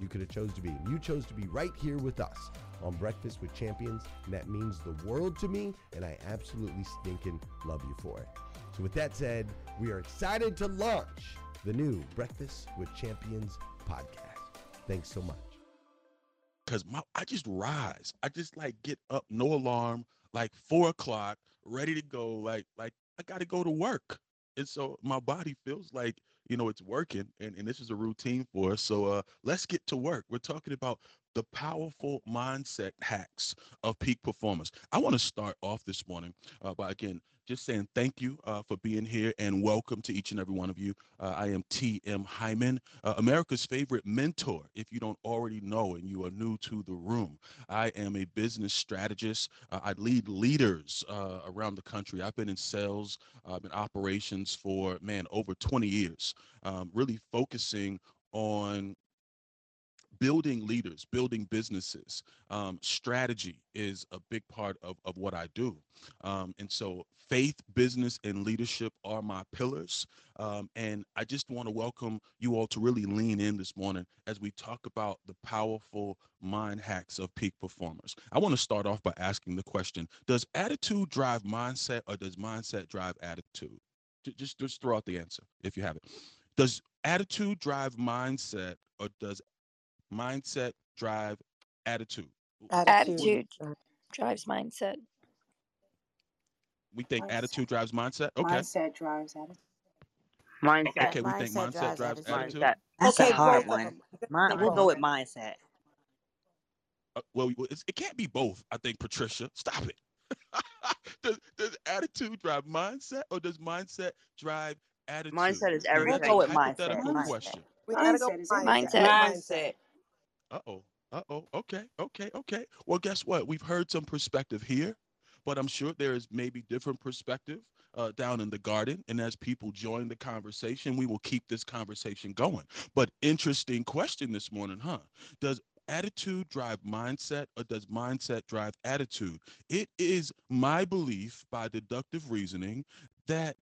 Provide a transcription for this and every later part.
you could have chose to be. You chose to be right here with us on Breakfast with Champions, and that means the world to me, and I absolutely stinking love you for it. So with that said, we are excited to launch the new Breakfast with Champions podcast. Thanks so much. Because I just rise. I just like get up, no alarm, like 4 o'clock, ready to go. Like I got to go to work. And so my body feels like, you know, it's working, and this is a routine for us. So let's get to work. We're talking about the powerful mindset hacks of peak performance. I want to start off this morning by, again, just saying thank you for being here, and welcome to each and every one of you. I am T.M. Hyman, America's favorite mentor, if you don't already know and you are new to the room. I am a business strategist. I lead leaders around the country. I've been in sales, I've been in operations for, over 20 years, really focusing on building leaders, building businesses. Strategy is a big part of what I do. And so faith, business, and leadership are my pillars. And I just want to welcome you all to really lean in this morning as we talk about the powerful mind hacks of peak performers. I want to start off by asking the question, does attitude drive mindset, or does mindset drive attitude? Just throw out the answer if you have it. Does attitude drive mindset, or does mindset drive attitude? Attitude drives mindset. We think attitude drives mindset. Okay. Mindset drives attitude. Mindset. Okay, we think mindset drives attitude. That's a hard one. We'll go with mindset. Well, it can't be both. I think, Patricia, stop it. Does attitude drive mindset, or does mindset drive attitude? Mindset is everything. We'll go with mindset. Question. We gotta go with mindset. Mindset. Uh oh. Okay. Well, guess what? We've heard some perspective here, but I'm sure there is maybe different perspective down in the garden. And as people join the conversation, we will keep this conversation going. But interesting question this morning, huh? Does attitude drive mindset, or does mindset drive attitude? It is my belief by deductive reasoning that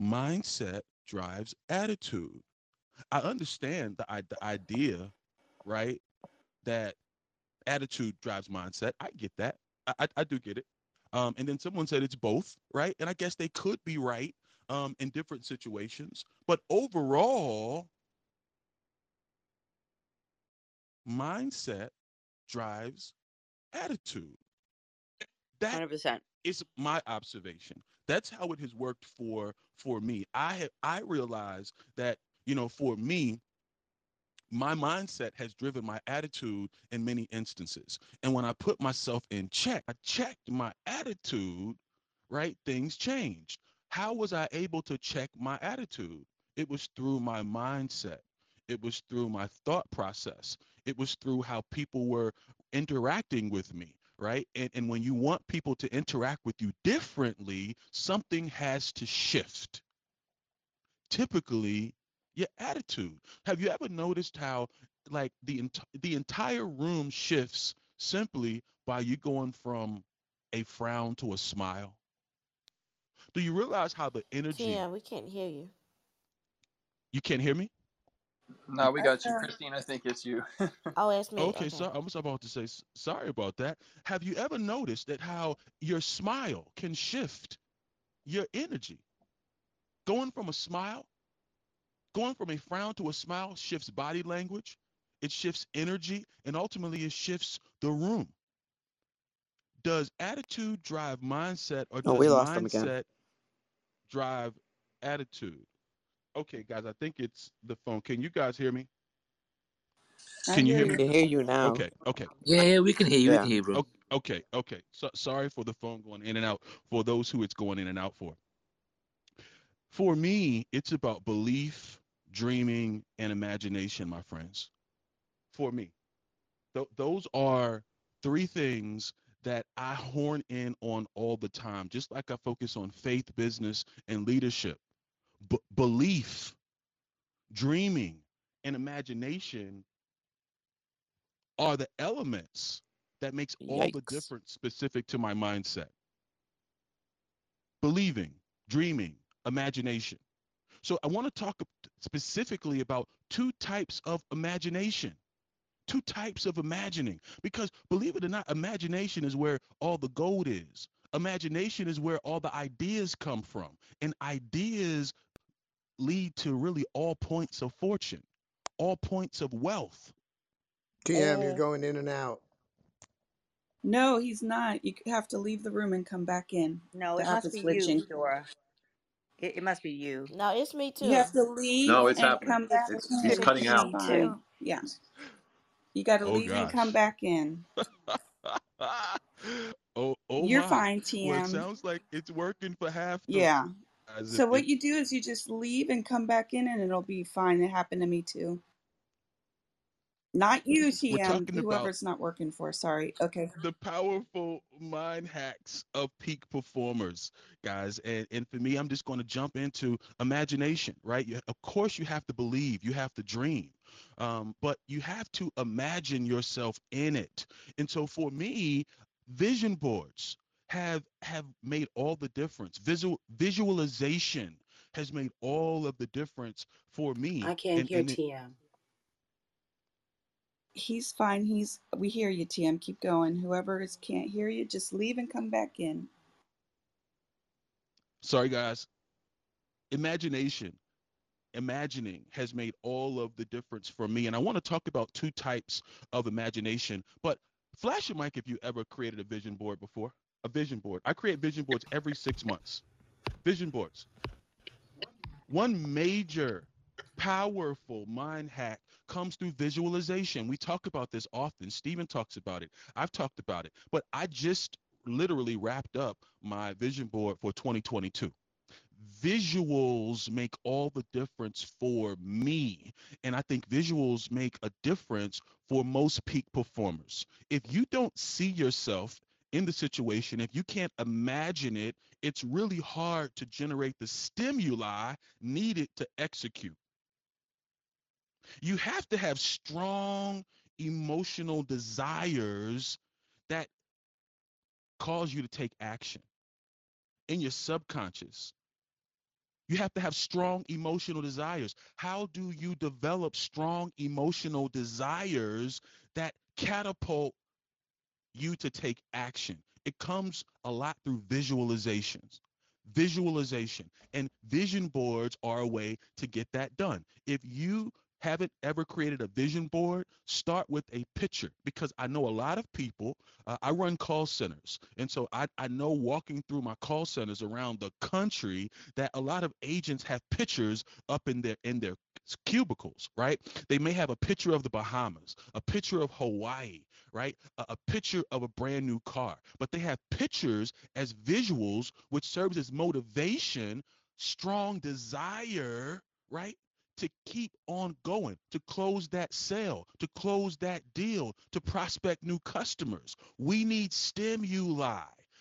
mindset drives attitude. I understand the idea, right, that attitude drives mindset. I get that. I do get it. And then someone said it's both, right? And I guess they could be right in different situations. But overall, mindset drives attitude. That 100%. Is my observation. That's how it has worked for me. I realized that, you know, for me, my mindset has driven my attitude in many instances. And when I put myself in check, I checked my attitude, right? Things changed. How was I able to check my attitude? It was through my mindset. It was through my thought process. It was through how people were interacting with me, right? And when you want people to interact with you differently, something has to shift. Typically, your attitude. Have you ever noticed how, like, the entire room shifts simply by you going from a frown to a smile? Do you realize how the energy? Yeah, we can't hear you. You can't hear me? No, we got you, Christine. I think it's you. Oh, it's me. Okay, so I was about to say sorry about that. Have you ever noticed that how your smile can shift your energy? Going from a frown to a smile shifts body language, it shifts energy, and ultimately it shifts the room. Does attitude drive mindset, or does mindset drive attitude? Okay, guys, I think it's the phone. Can you guys hear me? Can you hear me? We can hear you now. Okay. Yeah, we can hear you. Yeah. We can hear you, bro. Okay. So, sorry for the phone going in and out for those who it's going in and out for. For me, it's about belief, dreaming, and imagination, my friends. For me, those are three things that I horn in on all the time, just like I focus on faith, business, and leadership. Belief, dreaming, and imagination are the elements that makes all the difference specific to my mindset. Believing, dreaming, imagination. So I want to talk specifically about two types of imagination, two types of imagining, because believe it or not, imagination is where all the gold is. Imagination is where all the ideas come from, and ideas lead to really all points of fortune, all points of wealth. TM, you're going in and out. No, he's not. You have to leave the room and come back in. No, it must be you, Dora. It must be you. No, it's me too. You have to leave. No, it's happening. Come back. He's cutting out. Too. Yeah. You got to leave and come back in. Oh, you're fine, TM. Well, it sounds like it's working for half. Yeah. So what you do is you just leave and come back in, and it'll be fine. It happened to me too. Not you, TM. Whoever it's not working for. Sorry. Okay. The powerful mind hacks of peak performers, guys. And for me, I'm just going to jump into imagination, right? Of course, you have to believe. You have to dream. But you have to imagine yourself in it. And so for me, vision boards have made all the difference. Visualization has made all of the difference for me. I can't hear TM. He's fine. We hear you, TM. Keep going. Whoever can't hear you, just leave and come back in. Sorry, guys. Imagination imagining has made all of the difference for me. And I want to talk about two types of imagination, but flash your mic if you ever created a vision board before. A vision board. I create vision boards every 6 months. Vision boards. One major powerful mind hack comes through visualization. We talk about this often. Stephen talks about it. I've talked about it. But I just literally wrapped up my vision board for 2022. Visuals make all the difference for me, and I think visuals make a difference for most peak performers. If you don't see yourself in the situation, if you can't imagine it, it's really hard to generate the stimuli needed to execute. You have to have strong emotional desires that cause you to take action in your subconscious. You have to have strong emotional desires. How do you develop strong emotional desires that catapult you to take action? It comes a lot through visualizations. Visualization and vision boards are a way to get that done. If you haven't ever created a vision board, start with a picture, because I know a lot of people, I run call centers. And so I know walking through my call centers around the country that a lot of agents have pictures up in their cubicles, right? They may have a picture of the Bahamas, a picture of Hawaii, right? A picture of a brand new car, but they have pictures as visuals, which serves as motivation, strong desire, right? To keep on going, to close that sale, to close that deal, to prospect new customers. We need stimuli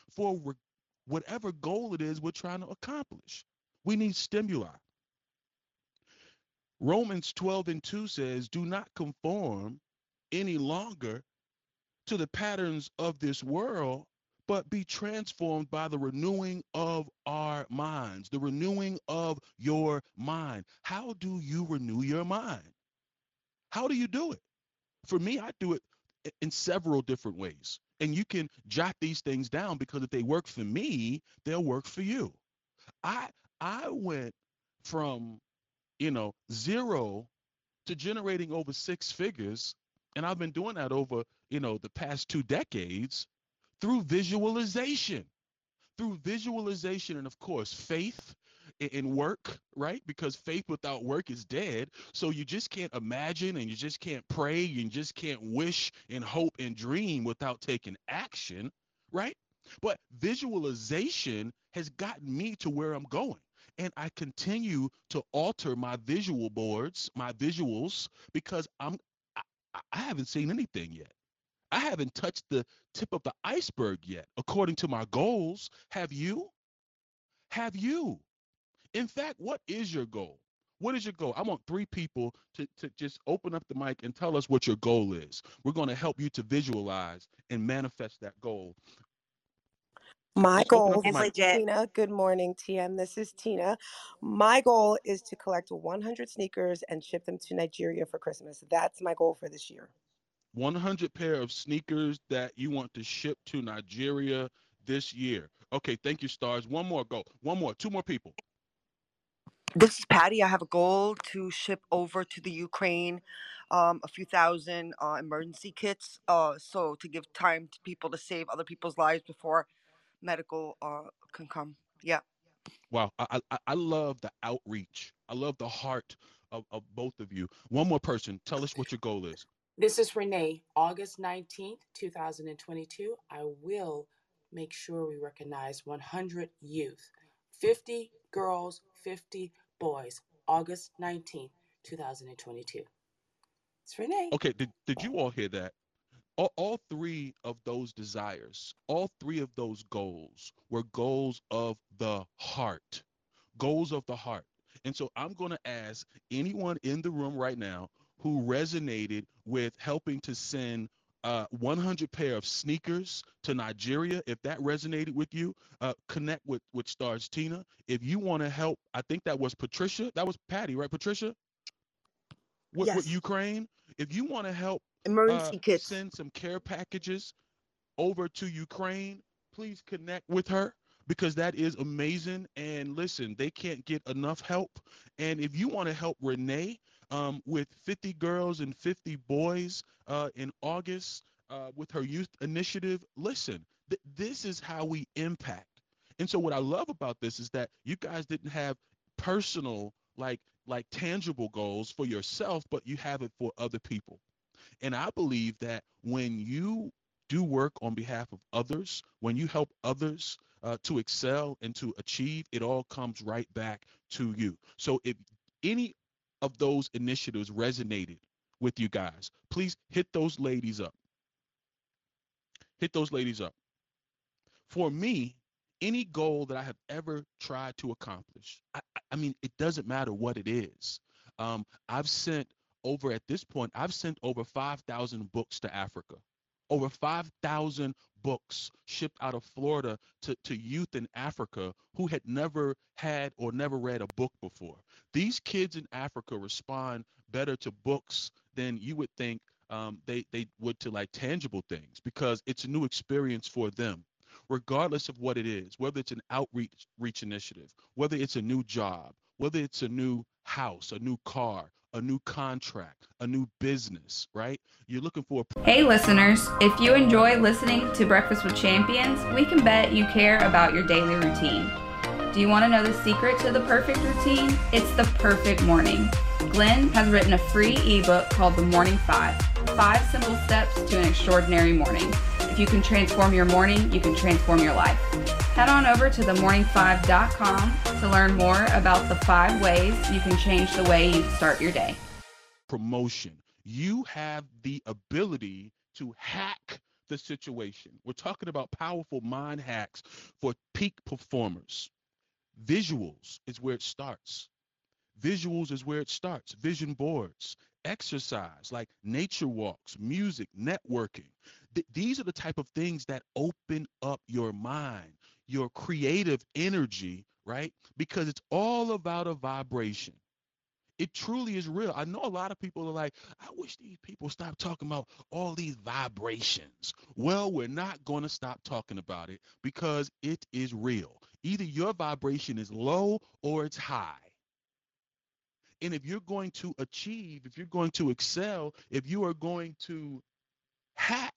for whatever goal it is we're trying to accomplish. We need stimuli. Romans 12 and 2 says, do not conform any longer to the patterns of this world, but be transformed by the renewing of our minds, the renewing of your mind. How do you renew your mind? How do you do it? For me, I do it in several different ways. And you can jot these things down, because if they work for me, they'll work for you. I went from, zero to generating over six figures. And I've been doing that over, the past 2 decades. Through visualization, and of course, faith in work, right? Because faith without work is dead. So you just can't imagine, and you just can't pray, and you just can't wish and hope and dream without taking action, right? But visualization has gotten me to where I'm going. And I continue to alter my visual boards, my visuals, because I haven't seen anything yet. I haven't touched the tip of the iceberg yet. According to my goals, have you? Have you? In fact, what is your goal? What is your goal? I want 3 people to just open up the mic and tell us what your goal is. We're going to help you to visualize and manifest that goal. My goal is legit. Tina, good morning, TM. This is Tina. My goal is to collect 100 sneakers and ship them to Nigeria for Christmas. That's my goal for this year. 100 pair of sneakers that you want to ship to Nigeria this year. Okay, thank you, Stars. One more goal. Two more people. This is Patty. I have a goal to ship over to the Ukraine a few thousand emergency kits, so to give time to people to save other people's lives before medical can come. Yeah. Wow. I love the outreach. I love the heart of both of you. One more person. Tell us what your goal is. This is Renee. August 19th, 2022. I will make sure we recognize 100 youth, 50 girls, 50 boys. August 19th, 2022. It's Renee. Okay, did you all hear that? All 3 of those desires, all 3 of those goals were goals of the heart. Goals of the heart. And so I'm going to ask anyone in the room right now who resonated with helping to send 100 pair of sneakers to Nigeria, if that resonated with you, connect with Stars Tina. If you want to help, I think that was Patricia. That was Patty, right, Patricia? Yes. With Ukraine. If you want to help emergency kits, send some care packages over to Ukraine, please connect with her. because that is amazing. And listen, they can't get enough help. And if you want to help Renee with 50 girls and 50 boys in August with her youth initiative, listen, this is how we impact. And so what I love about this is that you guys didn't have personal, like tangible goals for yourself, but you have it for other people. And I believe that when you do work on behalf of others, when you help others to excel and to achieve, it all comes right back to you. So if any of those initiatives resonated with you guys, please hit those ladies up. Hit those ladies up. For me, any goal that I have ever tried to accomplish, I mean, it doesn't matter what it is. At this point, I've sent over 5,000 books to Africa. Over 5,000 books shipped out of Florida to youth in Africa who had never had or never read a book before. These kids in Africa respond better to books than you would think they would to like tangible things, because it's a new experience for them, regardless of what it is, whether it's an outreach initiative, whether it's a new job, whether it's a new house, a new car, a new contract, a new business, right? You're looking for a... Hey listeners, if you enjoy listening to Breakfast with Champions, we can bet you care about your daily routine. Do you want to know the secret to the perfect routine? It's the perfect morning. Glenn has written a free ebook called The Morning 5 Simple Steps to an Extraordinary Morning. If you can transform your morning, you can transform your life. Head on over to themorning5.com to learn more about the 5 ways you can change the way you start your day. Promotion. You have the ability to hack the situation. We're talking about powerful mind hacks for peak performers. Visuals is where it starts. Visuals is where it starts. Vision boards, exercise like nature walks, music, networking. These are the type of things that open up your mind, your creative energy, right? Because it's all about a vibration. It truly is real. I know a lot of people are like, I wish these people stopped talking about all these vibrations. Well, we're not going to stop talking about it because it is real. Either your vibration is low or it's high. And if you're going to achieve, if you're going to excel, if you are going to hack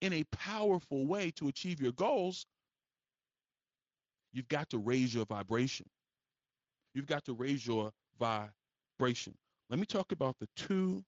in a powerful way to achieve your goals, you've got to raise your vibration. You've got to raise your vibration. Let me talk about the 2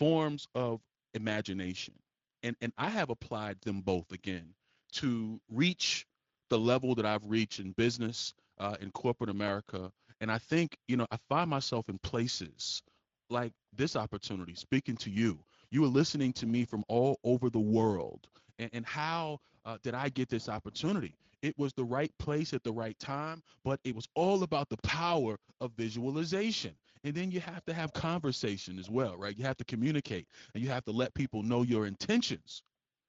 forms of imagination. And I have applied them both, again, to reach the level that I've reached in business, in corporate America. And I think, you know, I find myself in places like this opportunity, speaking to you. You are listening to me from all over the world. And how did I get this opportunity? It was the right place at the right time, but it was all about the power of visualization. And then you have to have conversation as well, right? You have to communicate and you have to let people know your intentions.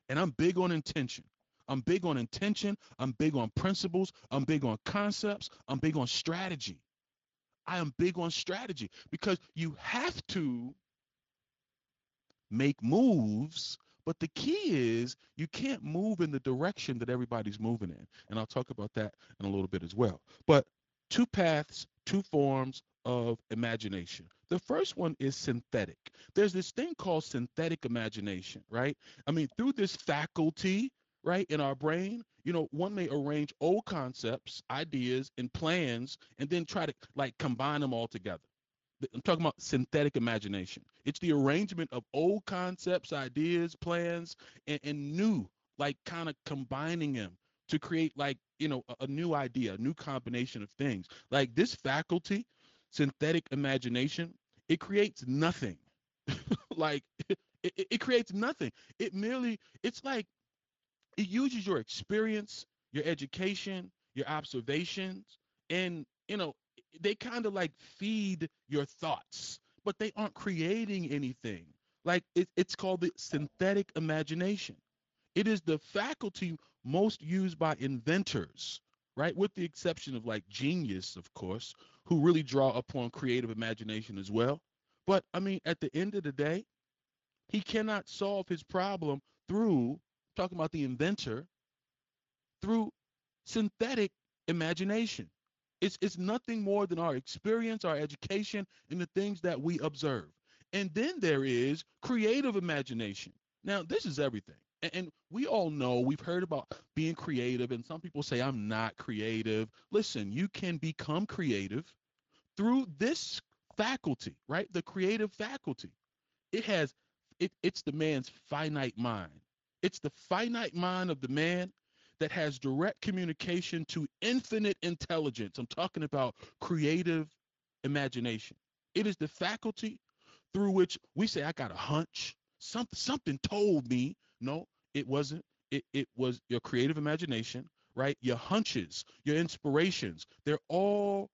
And I'm big on intention. I'm big on intention, I'm big on principles, I'm big on concepts, I'm big on strategy. I am big on strategy because you have to make moves, but the key is you can't move in the direction that everybody's moving in. And I'll talk about that in a little bit as well. But 2 paths, 2 forms of imagination. The first one is synthetic. There's this thing called synthetic imagination, right? I mean, through this faculty, right, in our brain, you know, one may arrange old concepts, ideas, and plans, and then try to like combine them all together. I'm talking about synthetic imagination. It's the arrangement of old concepts, ideas, plans, and new, like kind of combining them to create like, you know, a new idea, a new combination of things. Like this faculty, synthetic imagination, it creates nothing. Like it creates nothing. It merely, it's like, it uses your experience, your education, your observations, and, you know, they kind of like feed your thoughts, but they aren't creating anything. Like it's called the synthetic imagination. It is the faculty most used by inventors, right? With the exception of like genius, of course, who really draw upon creative imagination as well. But I mean, at the end of the day, he cannot solve his problem through, talking about the inventor, through synthetic imagination. It's nothing more than our experience, our education, and the things that we observe. And then there is creative imagination. Now, this is everything. And we all know, we've heard about being creative, and some people say, I'm not creative. Listen, you can become creative through this faculty, right? The creative faculty. It's the man's finite mind. It's the finite mind of the man that has direct communication to infinite intelligence. I'm talking about creative imagination. It is the faculty through which we say, I got a hunch. Something told me. No, it wasn't. It was your creative imagination, right? Your hunches, your inspirations, they're all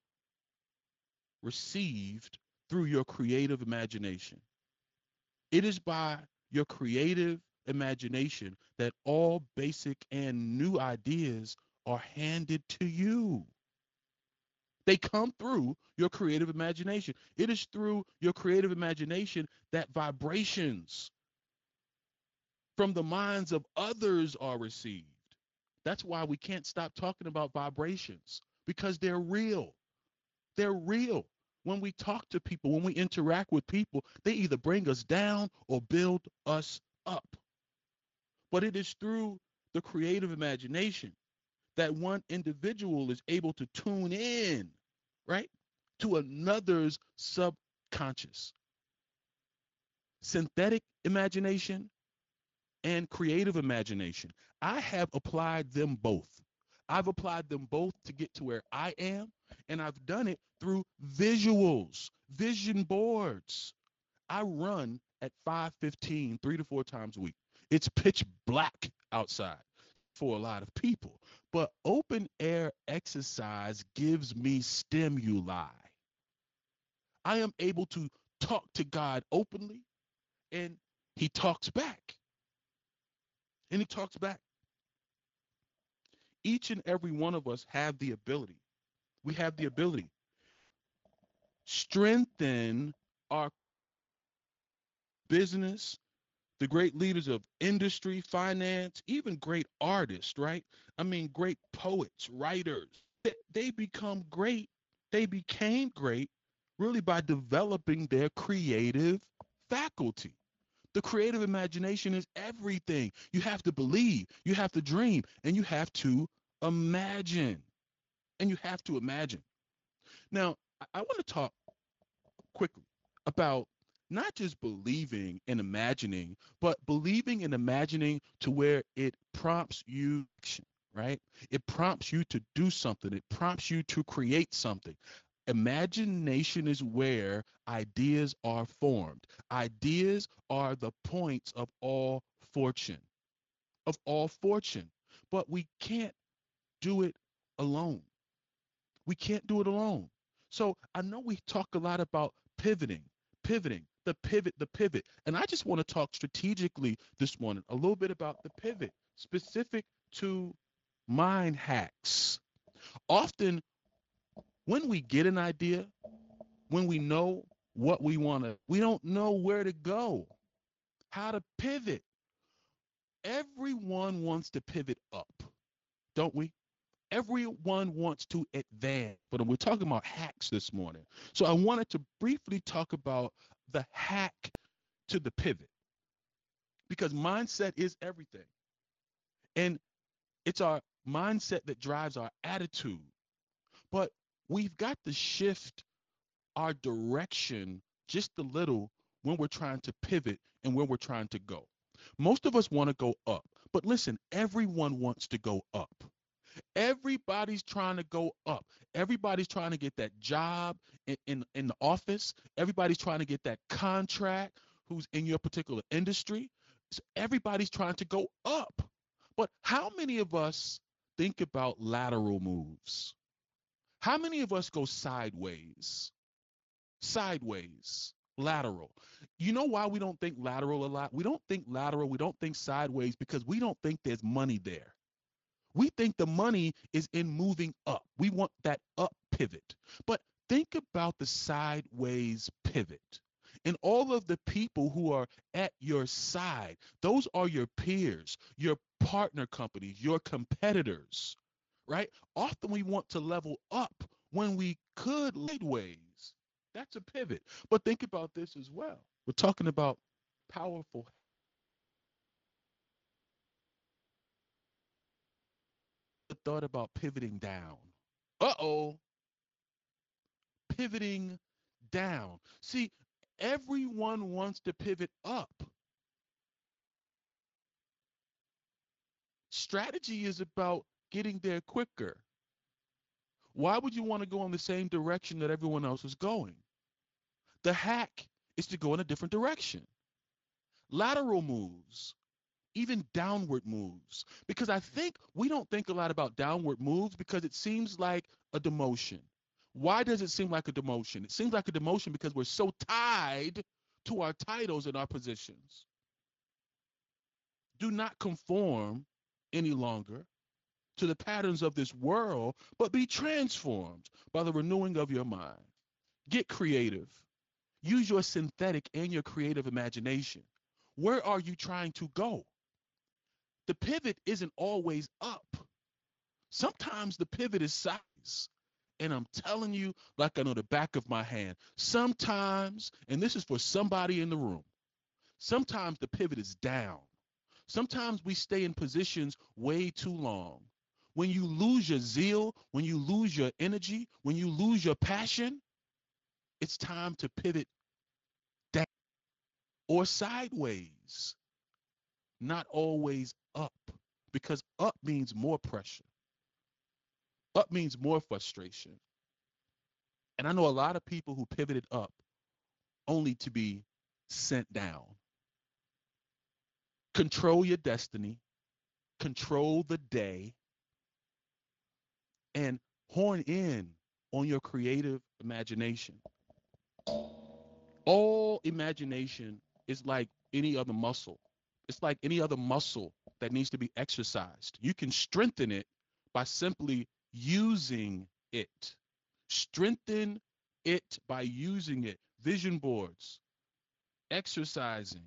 received through your creative imagination. It is by your creative imagination that all basic and new ideas are handed to you. They come through your creative imagination. It is through your creative imagination that vibrations from the minds of others are received. That's why we can't stop talking about vibrations, because they're real. They're real. When we talk to people, when we interact with people, they either bring us down or build us up. But it is through the creative imagination that one individual is able to tune in, right, to another's subconscious. Synthetic imagination and creative imagination. I have applied them both. I've applied them both to get to where I am, and I've done it through visuals, vision boards. I run at 5:15, 3 to 4 times a week. It's pitch black outside for a lot of people, but open air exercise gives me stimuli. I am able to talk to God openly, and he talks back. Each and every one of us have the ability. We have the ability. Strengthen our business, the great leaders of industry, finance, even great artists, right? I mean, great poets, writers. They become great. They became great really by developing their creative faculty. The creative imagination is everything. You have to believe, you have to dream, and you have to imagine. Now, I want to talk quickly about not just believing and imagining, but believing and imagining to where it prompts you, right? It prompts you to do something. It prompts you to create something. Imagination is where ideas are formed. Ideas are the points of all fortune, But we can't do it alone. So I know we talk a lot about pivoting, the pivot. And I just want to talk strategically this morning a little bit about the pivot, specific to mind hacks. Often, when we get an idea, when we know what we want to, we don't know where to go, how to pivot. Everyone wants to pivot up, don't we? Everyone wants to advance, but we're talking about hacks this morning. So I wanted to briefly talk about the hack to the pivot, because mindset is everything. And it's our mindset that drives our attitude. But we've got to shift our direction just a little when we're trying to pivot and when we're trying to go. Most of us want to go up, but listen, everyone wants to go up. Everybody's trying to go up. Everybody's trying to get that job in the office. Everybody's trying to get that contract who's in your particular industry. So everybody's trying to go up. But how many of us think about lateral moves? How many of us go sideways? Lateral. You know why we don't think lateral a lot? We don't think lateral, we don't think sideways, because we don't think there's money there. We think the money is in moving up. We want that up pivot. But think about the sideways pivot. and all of the people who are at your side. Those are your peers, your partner companies, your competitors, right? Often we want to level up when we could sideways. That's a pivot. But think about this as well. We're talking about powerful thought about pivoting down. Pivoting down. See, everyone wants to pivot up. Strategy is about getting there quicker. Why would you want to go in the same direction that everyone else is going? The hack is to go in a different direction. Lateral moves, even downward moves, because I think we don't think a lot about downward moves because it seems like a demotion. Why does it seem like a demotion? It seems like a demotion because we're so tied to our titles and our positions. Do not conform any longer to the patterns of this world, but be transformed by the renewing of your mind. Get creative. Use your synthetic and your creative imagination. Where are you trying to go? The pivot isn't always up. Sometimes the pivot is sideways. And I'm telling you, like I know the back of my hand, sometimes, and this is for somebody in the room, sometimes the pivot is down. Sometimes we stay in positions way too long. When you lose your zeal, when you lose your energy, when you lose your passion, it's time to pivot down or sideways, not always up, because up means more pressure. Up means more frustration. And I know a lot of people who pivoted up only to be sent down. Control your destiny, control the day, and horn in on your creative imagination. All imagination is like any other muscle. It's like any other muscle that needs to be exercised. You can strengthen it by simply using it. Strengthen it by using it. Vision boards, exercising,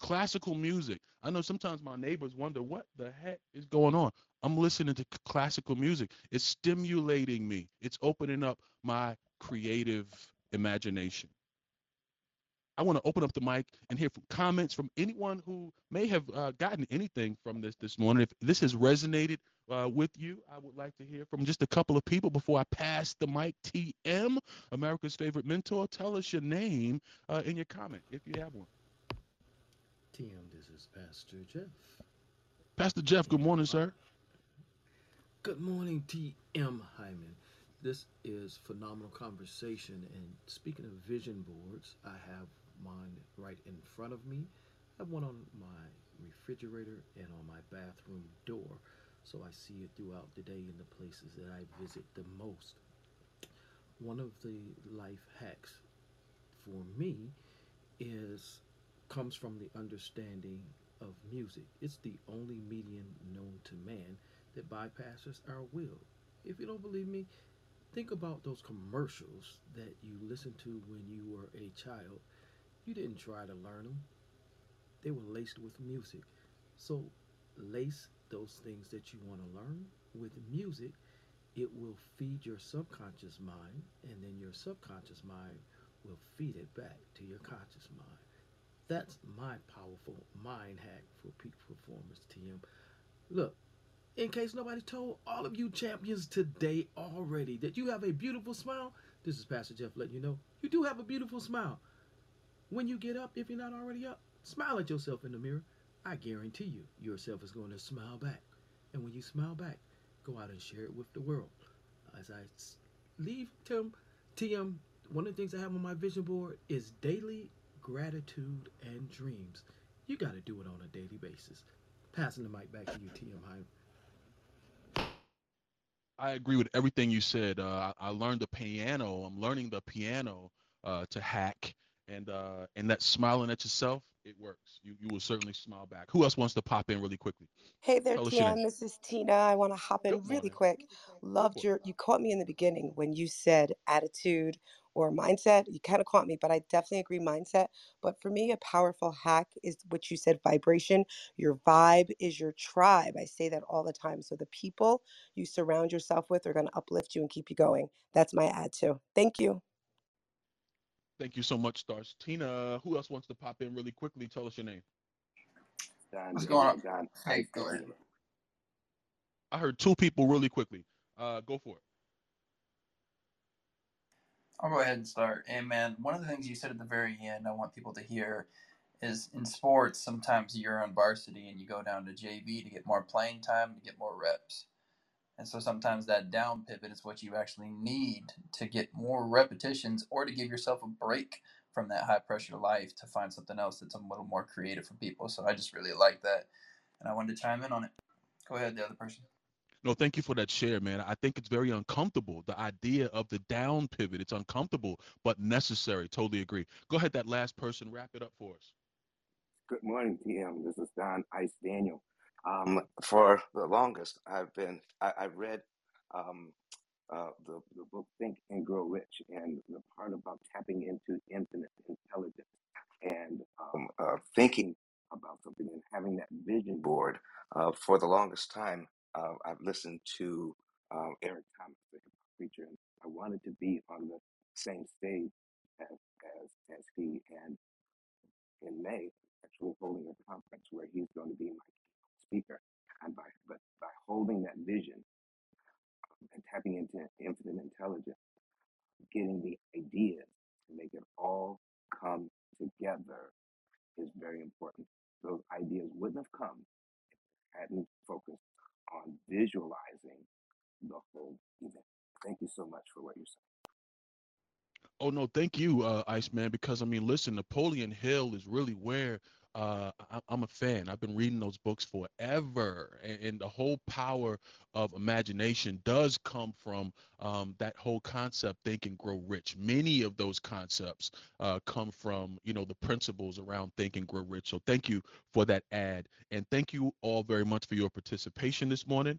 classical music. I know sometimes my neighbors wonder what the heck is going on. I'm listening to classical music. It's stimulating me. It's opening up my creative imagination. I want to open up the mic and hear from comments from anyone who may have gotten anything from this morning. If this has resonated with you, I would like to hear from just a couple of people before I pass the mic. TM, America's favorite mentor, tell us your name in your comment if you have one. TM, this is Pastor Jeff. Pastor Jeff, good morning, sir. Good morning, T.M. Hyman. This is phenomenal conversation. And speaking of vision boards, I have mine right in front of me. I have one on my refrigerator and on my bathroom door, so I see it throughout the day in the places that I visit the most. One of the life hacks for me comes from the understanding of music. It's the only medium known to man that bypasses our will. If you don't believe me, think about those commercials that you listened to when you were a child. You didn't try to learn them. They were laced with music. So lace those things that you want to learn with music. It will feed your subconscious mind, and then your subconscious mind will feed it back to your conscious mind. That's my powerful mind hack for peak performance, TM. Look, in case nobody told all of you champions today already that you have a beautiful smile, this is Pastor Jeff letting you know you do have a beautiful smile. When you get up, if you're not already up, smile at yourself in the mirror. I guarantee you, yourself is going to smile back. And when you smile back, go out and share it with the world. As I leave, TM, one of the things I have on my vision board is daily gratitude and dreams. You got to do it on a daily basis. Passing the mic back to you, T.M. Hyman. I agree with everything you said. I learned the piano. I'm learning the piano to hack, and that smiling at yourself, it works. You will certainly smile back. Who else wants to pop in really quickly? Hey there, T.M. This is Tina. I want to hop in really quick. Loved you caught me in the beginning when you said attitude or mindset. You kind of caught me, but I definitely agree mindset. But for me, a powerful hack is what you said, vibration. Your vibe is your tribe. I say that all the time. So the people you surround yourself with are going to uplift you and keep you going. That's my ad too. Thank you. Thank you so much, Stars. Tina, who else wants to pop in really quickly? Tell us your name. John, what's going on? John. Hey, go ahead. I heard two people really quickly. Go for it. I'll go ahead and start. Hey, man, one of the things you said at the very end I want people to hear is in sports, sometimes you're on varsity and you go down to JV to get more playing time, to get more reps. And so sometimes that down pivot is what you actually need to get more repetitions or to give yourself a break from that high pressure life to find something else that's a little more creative for people. So I just really like that. And I wanted to chime in on it. Go ahead, the other person. No, thank you for that share, man. I think it's very uncomfortable, the idea of the down pivot. It's uncomfortable, but necessary. Totally agree. Go ahead, that last person. Wrap it up for us. Good morning, TM. This is Don Ice Daniel. For the longest, I've read the book Think and Grow Rich, and the part about tapping into infinite intelligence and thinking about something and having that vision board. For the longest time, I've listened to Eric Thomas, the preacher, and I wanted to be on the same stage as he. And in May, actually holding a conference where he's going to be my speaker, and by holding that vision and tapping into infinite intelligence, getting the ideas to make it all come together is very important. Those ideas wouldn't have come if I hadn't focused on visualizing the whole event. Thank you so much for what you said. Oh, no, thank you, Iceman, because, I mean, listen, Napoleon Hill is really where I'm a fan. I've been reading those books forever, and the whole power of imagination does come from that whole concept, Think and Grow Rich. Many of those concepts come from, you know, the principles around Think and Grow Rich. So thank you for that ad, and thank you all very much for your participation this morning.